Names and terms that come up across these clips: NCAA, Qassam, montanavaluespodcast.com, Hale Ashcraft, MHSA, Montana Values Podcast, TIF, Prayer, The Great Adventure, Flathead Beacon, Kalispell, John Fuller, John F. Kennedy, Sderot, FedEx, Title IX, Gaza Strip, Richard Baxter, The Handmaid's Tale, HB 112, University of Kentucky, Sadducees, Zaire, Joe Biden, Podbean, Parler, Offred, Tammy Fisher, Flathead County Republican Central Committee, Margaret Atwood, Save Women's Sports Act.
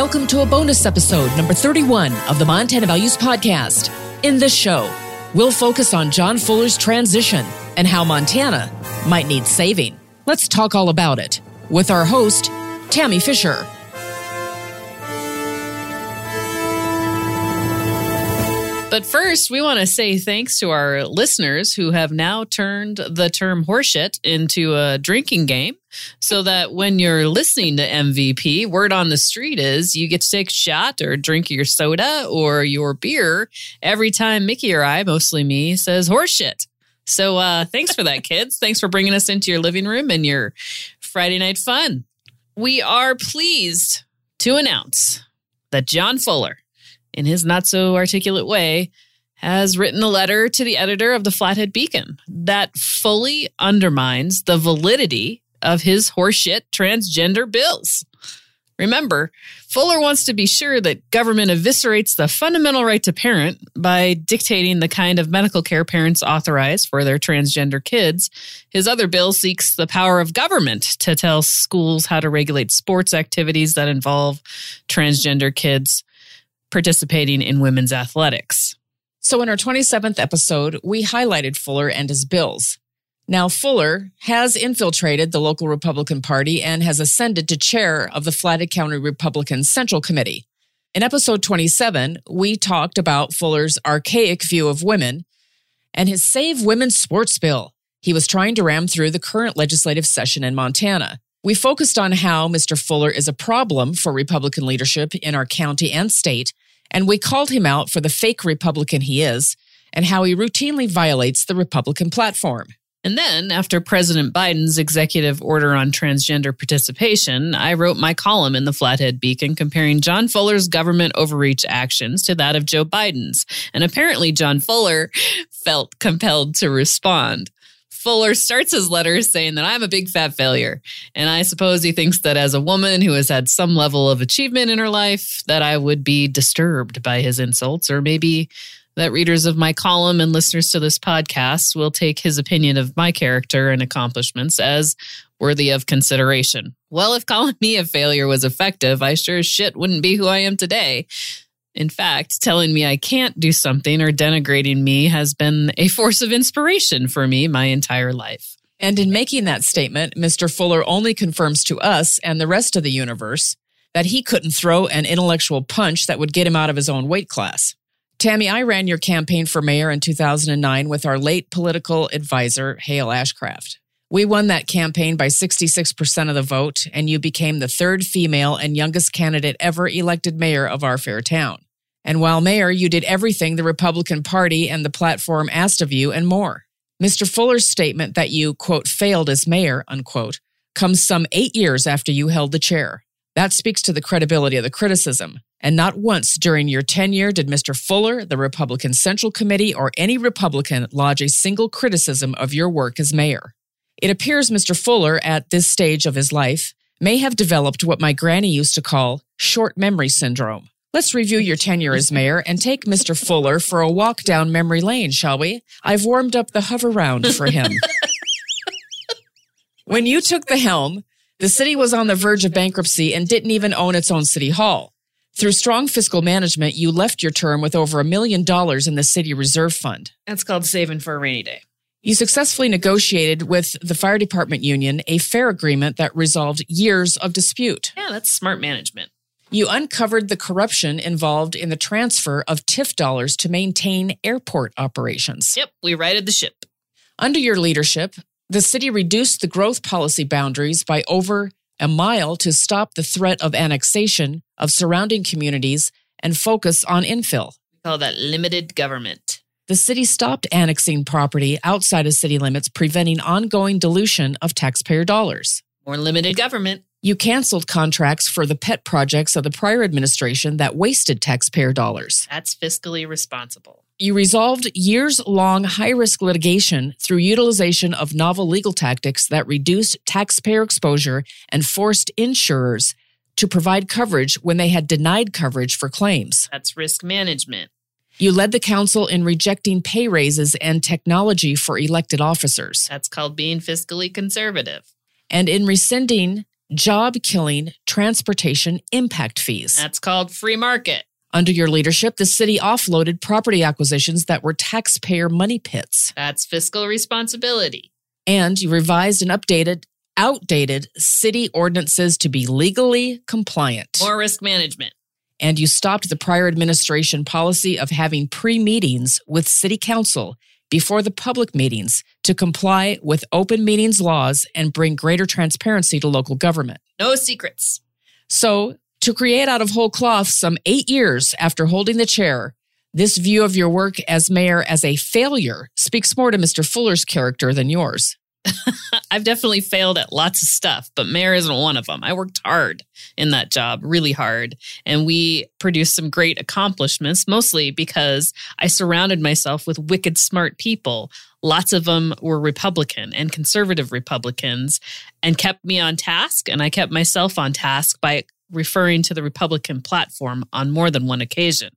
Welcome to a bonus episode, number 31 of the Montana Values Podcast. In this show, we'll focus on John Fuller's transition and how Montana might need saving. Let's talk all about it with our host, Tammy Fisher. But first, we want to say thanks to our listeners who have now turned the term horseshit into a drinking game so that when you're listening to MVP, word on the street is you get to take a shot or drink your soda or your beer every time Mickey or I, mostly me, says horseshit. So thanks for that, kids. Thanks for bringing us into your living room and your Friday night fun. We are pleased to announce that John Fuller, in his not-so-articulate way, has written a letter to the editor of the Flathead Beacon that fully undermines the validity of his horseshit transgender bills. Remember, Fuller wants to be sure that government eviscerates the fundamental right to parent by dictating the kind of medical care parents authorize for their transgender kids. His other bill seeks the power of government to tell schools how to regulate sports activities that involve transgender kids participating in women's athletics. So in our 27th episode, we highlighted Fuller and his bills. Now, Fuller has infiltrated the local Republican Party and has ascended to chair of the Flathead County Republican Central Committee. In episode 27, we talked about Fuller's archaic view of women and his Save Women's Sports bill he was trying to ram through the current legislative session in Montana. We focused on how Mr. Fuller is a problem for Republican leadership in our county and state, and we called him out for the fake Republican he is and how he routinely violates the Republican platform. And then, after President Biden's executive order on transgender participation, I wrote my column in the Flathead Beacon comparing John Fuller's government overreach actions to that of Joe Biden's. And apparently, John Fuller felt compelled to respond. Fuller starts his letter saying that I'm a big fat failure. And I suppose he thinks that as a woman who has had some level of achievement in her life, that I would be disturbed by his insults, or maybe that readers of my column and listeners to this podcast will take his opinion of my character and accomplishments as worthy of consideration. Well, if calling me a failure was effective, I sure as shit wouldn't be who I am today. In fact, telling me I can't do something or denigrating me has been a force of inspiration for me my entire life. And in making that statement, Mr. Fuller only confirms to us and the rest of the universe that he couldn't throw an intellectual punch that would get him out of his own weight class. Tammy, I ran your campaign for mayor in 2009 with our late political advisor, Hale Ashcraft. We won that campaign by 66% of the vote, and you became the third female and youngest candidate ever elected mayor of our fair town. And while mayor, you did everything the Republican Party and the platform asked of you and more. Mr. Fuller's statement that you, quote, failed as mayor, unquote, comes some 8 years after you held the chair. That speaks to the credibility of the criticism. And not once during your tenure did Mr. Fuller, the Republican Central Committee, or any Republican lodge a single criticism of your work as mayor. It appears Mr. Fuller, at this stage of his life, may have developed what my granny used to call short memory syndrome. Let's review your tenure as mayor and take Mr. Fuller for a walk down memory lane, shall we? I've warmed up the hover round for him. When you took the helm, the city was on the verge of bankruptcy and didn't even own its own city hall. Through strong fiscal management, you left your term with over $1 million in the city reserve fund. That's called saving for a rainy day. You successfully negotiated with the fire department union a fair agreement that resolved years of dispute. Yeah, that's smart management. You uncovered the corruption involved in the transfer of TIF dollars to maintain airport operations. Yep, we righted the ship. Under your leadership, the city reduced the growth policy boundaries by over a mile to stop the threat of annexation of surrounding communities and focus on infill. We call that limited government. The city stopped annexing property outside of city limits, preventing ongoing dilution of taxpayer dollars. More limited government. You canceled contracts for the pet projects of the prior administration that wasted taxpayer dollars. That's fiscally responsible. You resolved years-long high-risk litigation through utilization of novel legal tactics that reduced taxpayer exposure and forced insurers to provide coverage when they had denied coverage for claims. That's risk management. You led the council in rejecting pay raises and technology for elected officers. That's called being fiscally conservative. And in rescinding job-killing transportation impact fees. That's called free market. Under your leadership, the city offloaded property acquisitions that were taxpayer money pits. That's fiscal responsibility. And you revised and updated outdated city ordinances to be legally compliant. More risk management. And you stopped the prior administration policy of having pre-meetings with city council before the public meetings to comply with open meetings laws and bring greater transparency to local government. No secrets. So, to create out of whole cloth some 8 years after holding the chair, this view of your work as mayor as a failure speaks more to Mr. Fuller's character than yours. I've definitely failed at lots of stuff, but mayor isn't one of them. I worked hard in that job, really hard. And we produced some great accomplishments, mostly because I surrounded myself with wicked smart people. Lots of them were Republican and conservative Republicans, and kept me on task. And I kept myself on task by referring to the Republican platform on more than one occasion.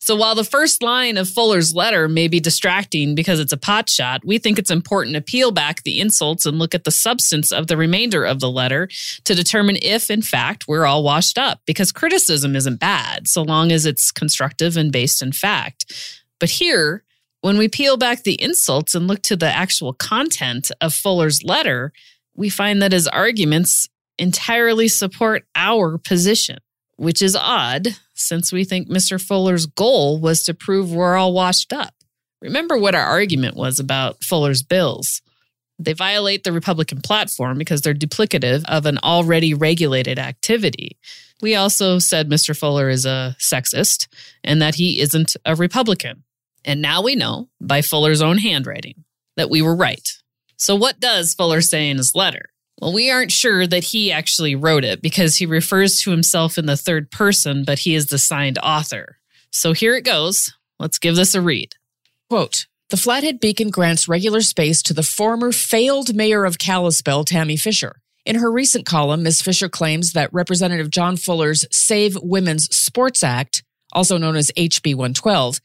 So while the first line of Fuller's letter may be distracting because it's a pot shot, we think it's important to peel back the insults and look at the substance of the remainder of the letter to determine if, in fact, we're all washed up. Because criticism isn't bad, so long as it's constructive and based in fact. But here, when we peel back the insults and look to the actual content of Fuller's letter, we find that his arguments entirely support our position, which is odd, since we think Mr. Fuller's goal was to prove we're all washed up. Remember what our argument was about Fuller's bills. They violate the Republican platform because they're duplicative of an already regulated activity. We also said Mr. Fuller is a sexist and that he isn't a Republican. And now we know, by Fuller's own handwriting, that we were right. So what does Fuller say in his letter? Well, we aren't sure that he actually wrote it because he refers to himself in the third person, but he is the signed author. So here it goes. Let's give this a read. Quote, the Flathead Beacon grants regular space to the former failed mayor of Kalispell, Tammy Fisher. In her recent column, Ms. Fisher claims that Representative John Fuller's Save Women's Sports Act, also known as HB 112,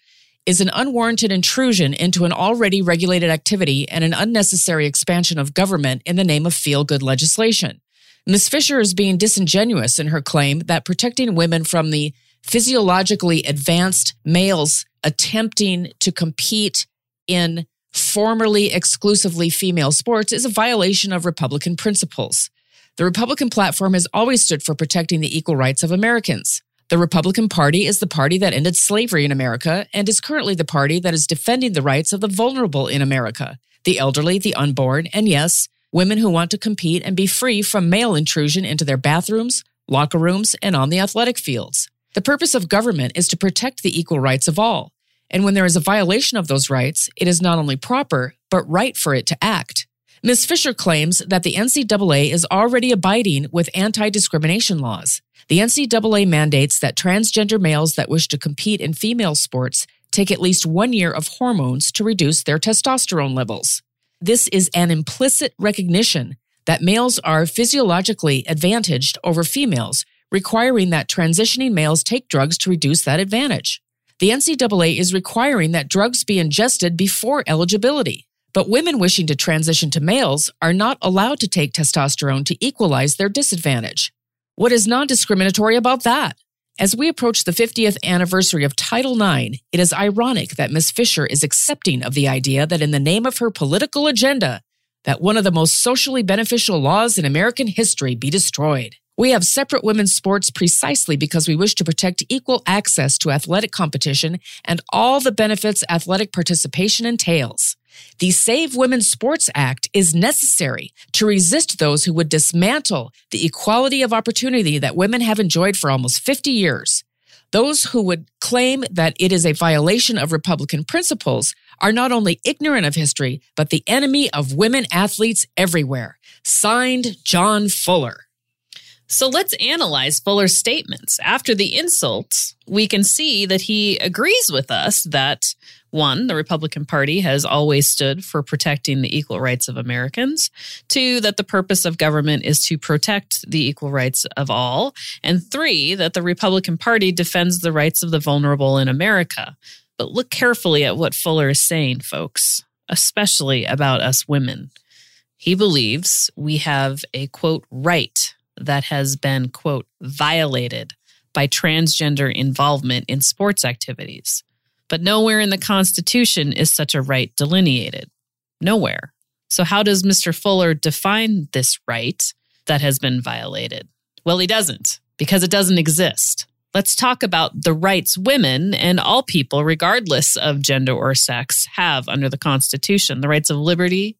is an unwarranted intrusion into an already regulated activity and an unnecessary expansion of government in the name of feel-good legislation. Ms. Fisher is being disingenuous in her claim that protecting women from the physiologically advanced males attempting to compete in formerly exclusively female sports is a violation of Republican principles. The Republican platform has always stood for protecting the equal rights of Americans. The Republican Party is the party that ended slavery in America and is currently the party that is defending the rights of the vulnerable in America, the elderly, the unborn, and yes, women who want to compete and be free from male intrusion into their bathrooms, locker rooms, and on the athletic fields. The purpose of government is to protect the equal rights of all. And when there is a violation of those rights, it is not only proper, but right for it to act. Ms. Fisher claims that the NCAA is already abiding with anti-discrimination laws. The NCAA mandates that transgender males that wish to compete in female sports take at least 1 year of hormones to reduce their testosterone levels. This is an implicit recognition that males are physiologically advantaged over females, requiring that transitioning males take drugs to reduce that advantage. The NCAA is requiring that drugs be ingested before eligibility. But women wishing to transition to males are not allowed to take testosterone to equalize their disadvantage. What is non-discriminatory about that? As we approach the 50th anniversary of Title IX, it is ironic that Ms. Fisher is accepting of the idea that in the name of her political agenda, that one of the most socially beneficial laws in American history be destroyed. We have separate women's sports precisely because we wish to protect equal access to athletic competition and all the benefits athletic participation entails. The Save Women's Sports Act is necessary to resist those who would dismantle the equality of opportunity that women have enjoyed for almost 50 years. Those who would claim that it is a violation of Republican principles are not only ignorant of history, but the enemy of women athletes everywhere. Signed, John Fuller. So let's analyze Fuller's statements. After the insults, we can see that he agrees with us that, one, the Republican Party has always stood for protecting the equal rights of Americans. Two, that the purpose of government is to protect the equal rights of all. And three, that the Republican Party defends the rights of the vulnerable in America. But look carefully at what Fuller is saying, folks, especially about us women. He believes we have a, quote, right that has been, quote, violated by transgender involvement in sports activities. But nowhere in the Constitution is such a right delineated. Nowhere. So how does Mr. Fuller define this right that has been violated? Well, he doesn't, because it doesn't exist. Let's talk about the rights women and all people, regardless of gender or sex, have under the Constitution, the rights of liberty,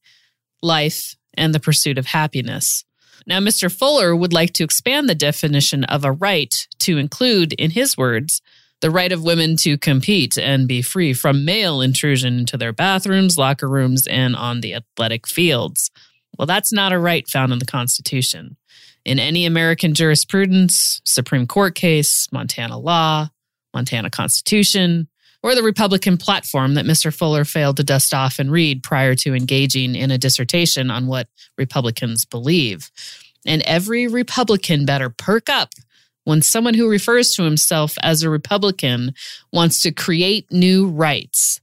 life, and the pursuit of happiness. Now, Mr. Fuller would like to expand the definition of a right to include, in his words, the right of women to compete and be free from male intrusion into their bathrooms, locker rooms, and on the athletic fields. Well, that's not a right found in the Constitution. In any American jurisprudence, Supreme Court case, Montana law, Montana Constitution, or the Republican platform that Mr. Fuller failed to dust off and read prior to engaging in a dissertation on what Republicans believe. And every Republican better perk up when someone who refers to himself as a Republican wants to create new rights,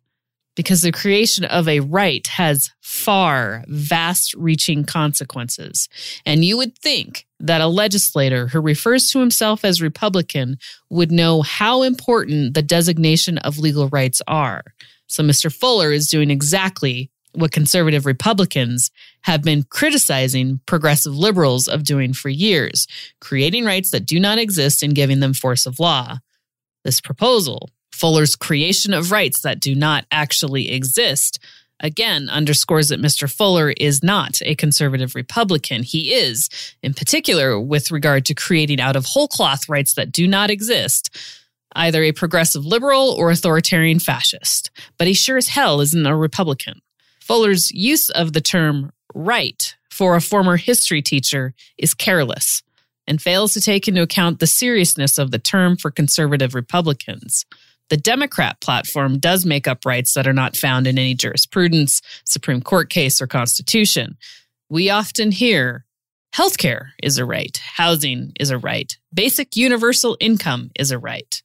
because the creation of a right has far, vast-reaching consequences. And you would think that a legislator who refers to himself as Republican would know how important the designation of legal rights are. So Mr. Fuller is doing exactly what conservative Republicans have been criticizing progressive liberals of doing for years, creating rights that do not exist and giving them force of law. This proposal, Fuller's creation of rights that do not actually exist, again, underscores that Mr. Fuller is not a conservative Republican. He is, in particular, with regard to creating out of whole cloth rights that do not exist, either a progressive liberal or authoritarian fascist. But he sure as hell isn't a Republican. Fuller's use of the term right for a former history teacher is careless and fails to take into account the seriousness of the term for conservative Republicans. The Democrat platform does make up rights that are not found in any jurisprudence, Supreme Court case, or Constitution. We often hear healthcare is a right, housing is a right, basic universal income is a right.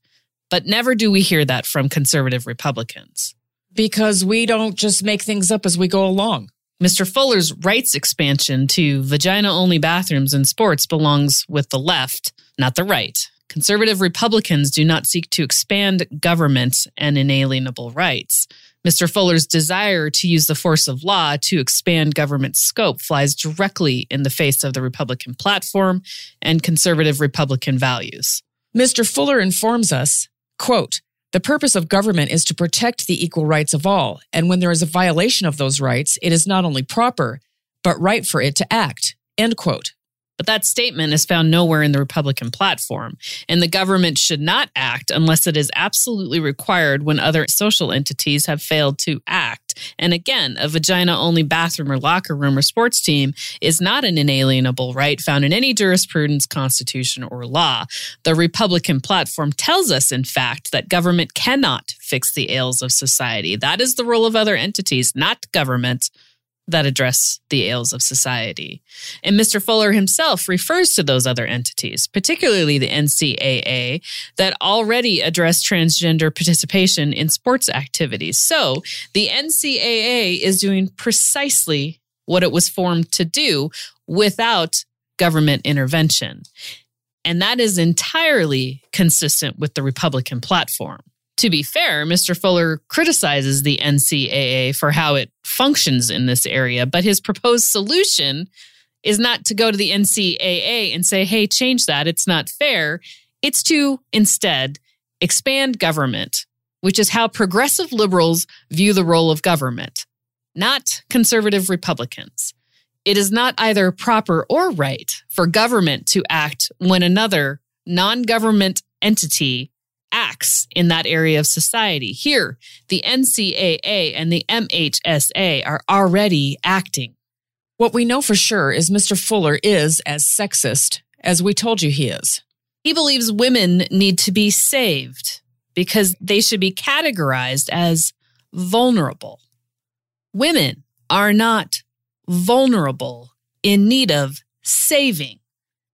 But never do we hear that from conservative Republicans. Because we don't just make things up as we go along. Mr. Fuller's rights expansion to vagina-only bathrooms in sports belongs with the left, not the right. Conservative Republicans do not seek to expand government and inalienable rights. Mr. Fuller's desire to use the force of law to expand government scope flies directly in the face of the Republican platform and conservative Republican values. Mr. Fuller informs us, quote, "The purpose of government is to protect the equal rights of all, and when there is a violation of those rights, it is not only proper, but right for it to act," end quote. But that statement is found nowhere in the Republican platform, and the government should not act unless it is absolutely required when other social entities have failed to act. And again, a vagina-only bathroom or locker room or sports team is not an inalienable right found in any jurisprudence, constitution, or law. The Republican platform tells us, in fact, that government cannot fix the ails of society. That is the role of other entities, not government, that address the ails of society. And Mr. Fuller himself refers to those other entities, particularly the NCAA, that already address transgender participation in sports activities. So the NCAA is doing precisely what it was formed to do without government intervention. And that is entirely consistent with the Republican platform. To be fair, Mr. Fuller criticizes the NCAA for how it functions in this area, but his proposed solution is not to go to the NCAA and say, hey, change that, it's not fair. It's to, instead, expand government, which is how progressive liberals view the role of government, not conservative Republicans. It is not either proper or right for government to act when another non-government entity acts in that area of society. Here, the NCAA and the MHSA are already acting. What we know for sure is Mr. Fuller is as sexist as we told you he is. He believes women need to be saved because they should be categorized as vulnerable. Women are not vulnerable in need of saving.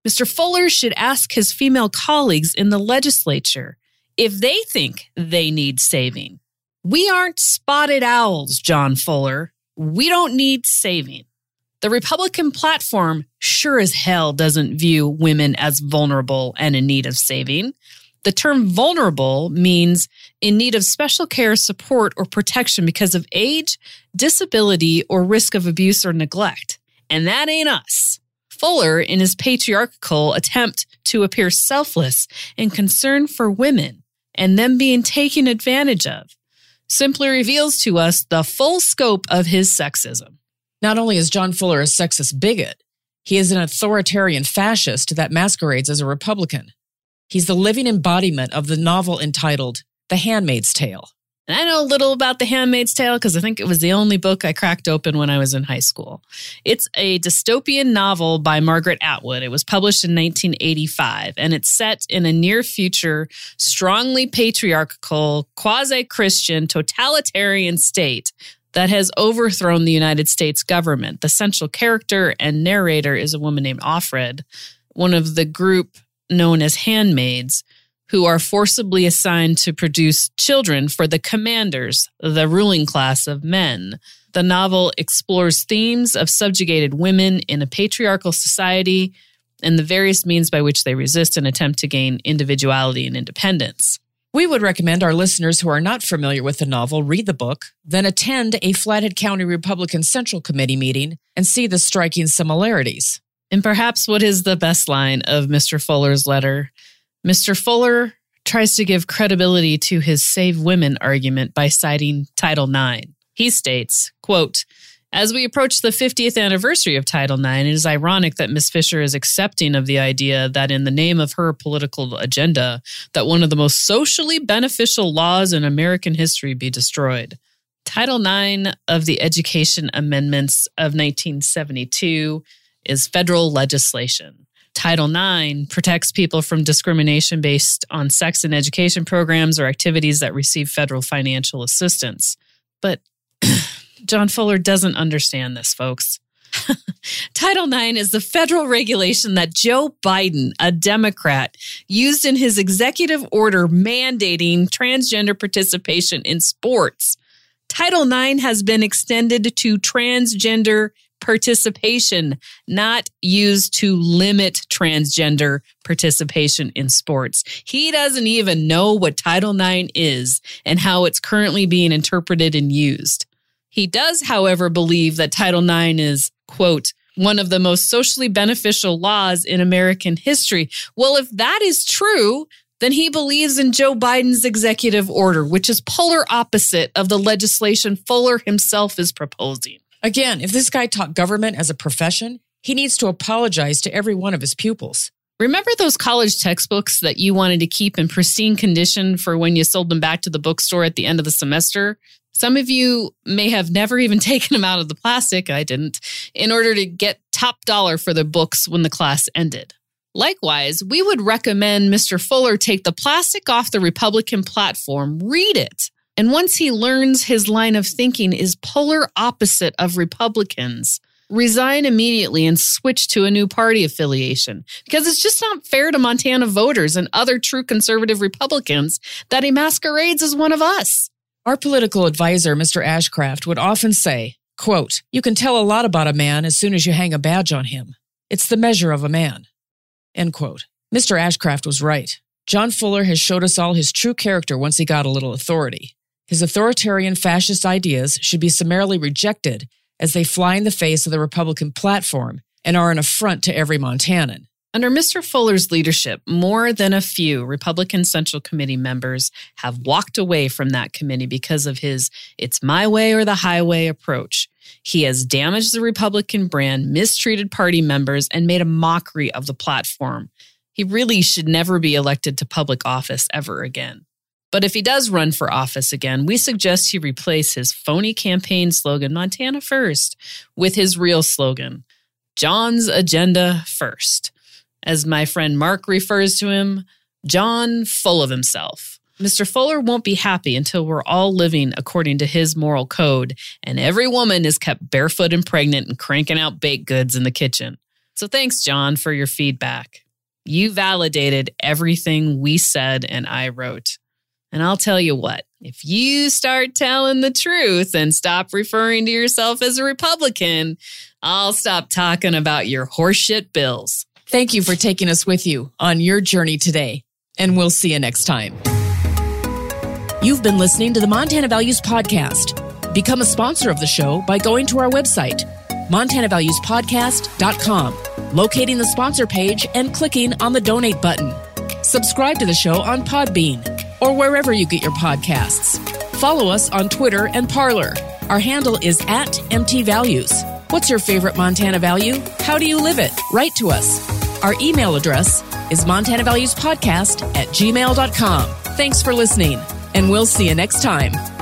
Mr. Fuller should ask his female colleagues in the legislature if they think they need saving. We aren't spotted owls, John Fuller. We don't need saving. The Republican platform sure as hell doesn't view women as vulnerable and in need of saving. The term vulnerable means in need of special care, support, or protection because of age, disability, or risk of abuse or neglect. And that ain't us. Fuller, in his patriarchal attempt to appear selfless and concerned for women and them being taken advantage of, simply reveals to us the full scope of his sexism. Not only is John Fuller a sexist bigot, he is an authoritarian fascist that masquerades as a Republican. He's the living embodiment of the novel entitled The Handmaid's Tale. And I know a little about The Handmaid's Tale because I think it was the only book I cracked open when I was in high school. It's a dystopian novel by Margaret Atwood. It was published in 1985, and it's set in a near-future, strongly patriarchal, quasi-Christian, totalitarian state that has overthrown the United States government. The central character and narrator is a woman named Offred, one of the group known as handmaids, who are forcibly assigned to produce children for the commanders, the ruling class of men. The novel explores themes of subjugated women in a patriarchal society and the various means by which they resist and attempt to gain individuality and independence. We would recommend our listeners who are not familiar with the novel read the book, then attend a Flathead County Republican Central Committee meeting and see the striking similarities. And perhaps what is the best line of Mr. Fuller's letter? Mr. Fuller tries to give credibility to his Save Women argument by citing Title IX. He states, quote, "As we approach the 50th anniversary of Title IX, it is ironic that Ms. Fisher is accepting of the idea that in the name of her political agenda, that one of the most socially beneficial laws in American history be destroyed." Title IX of the Education Amendments of 1972 is federal legislation. Title IX protects people from discrimination based on sex in education programs or activities that receive federal financial assistance. But John Fuller doesn't understand this, folks. Title IX is the federal regulation that Joe Biden, a Democrat, used in his executive order mandating transgender participation in sports. Title IX has been extended to transgender participation, not used to limit transgender participation in sports. He doesn't even know what Title IX is and how it's currently being interpreted and used. He does, however, believe that Title IX is, quote, "one of the most socially beneficial laws in American history." Well, if that is true, then he believes in Joe Biden's executive order, which is polar opposite of the legislation Fuller himself is proposing. Again, if this guy taught government as a profession, he needs to apologize to every one of his pupils. Remember those college textbooks that you wanted to keep in pristine condition for when you sold them back to the bookstore at the end of the semester? Some of you may have never even taken them out of the plastic, I didn't, in order to get top dollar for the books when the class ended. Likewise, we would recommend Mr. Fuller take the plastic off the Republican platform, read it. And once he learns his line of thinking is polar opposite of Republicans, resign immediately and switch to a new party affiliation. Because it's just not fair to Montana voters and other true conservative Republicans that he masquerades as one of us. Our political advisor, Mr. Ashcraft, would often say, quote, "You can tell a lot about a man as soon as you hang a badge on him. It's the measure of a man." End quote. Mr. Ashcraft was right. John Fuller has showed us all his true character once he got a little authority. His authoritarian fascist ideas should be summarily rejected as they fly in the face of the Republican platform and are an affront to every Montanan. Under Mr. Fuller's leadership, more than a few Republican Central Committee members have walked away from that committee because of his "it's my way or the highway" approach. He has damaged the Republican brand, mistreated party members, and made a mockery of the platform. He really should never be elected to public office ever again. But if he does run for office again, we suggest he replace his phony campaign slogan, "Montana First," with his real slogan, "John's Agenda First." As my friend Mark refers to him, John Full of himself. Mr. Fuller won't be happy until we're all living according to his moral code, and every woman is kept barefoot and pregnant and cranking out baked goods in the kitchen. So thanks, John, for your feedback. You validated everything we said and I wrote. And I'll tell you what, if you start telling the truth and stop referring to yourself as a Republican, I'll stop talking about your horseshit bills. Thank you for taking us with you on your journey today, and we'll see you next time. You've been listening to the Montana Values Podcast. Become a sponsor of the show by going to our website, montanavaluespodcast.com, locating the sponsor page and clicking on the donate button. Subscribe to the show on Podbean or wherever you get your podcasts. Follow us on Twitter and Parler. Our handle is @MTValues. What's your favorite Montana value? How do you live it? Write to us. Our email address is montanavaluespodcast@gmail.com. Thanks for listening, and we'll see you next time.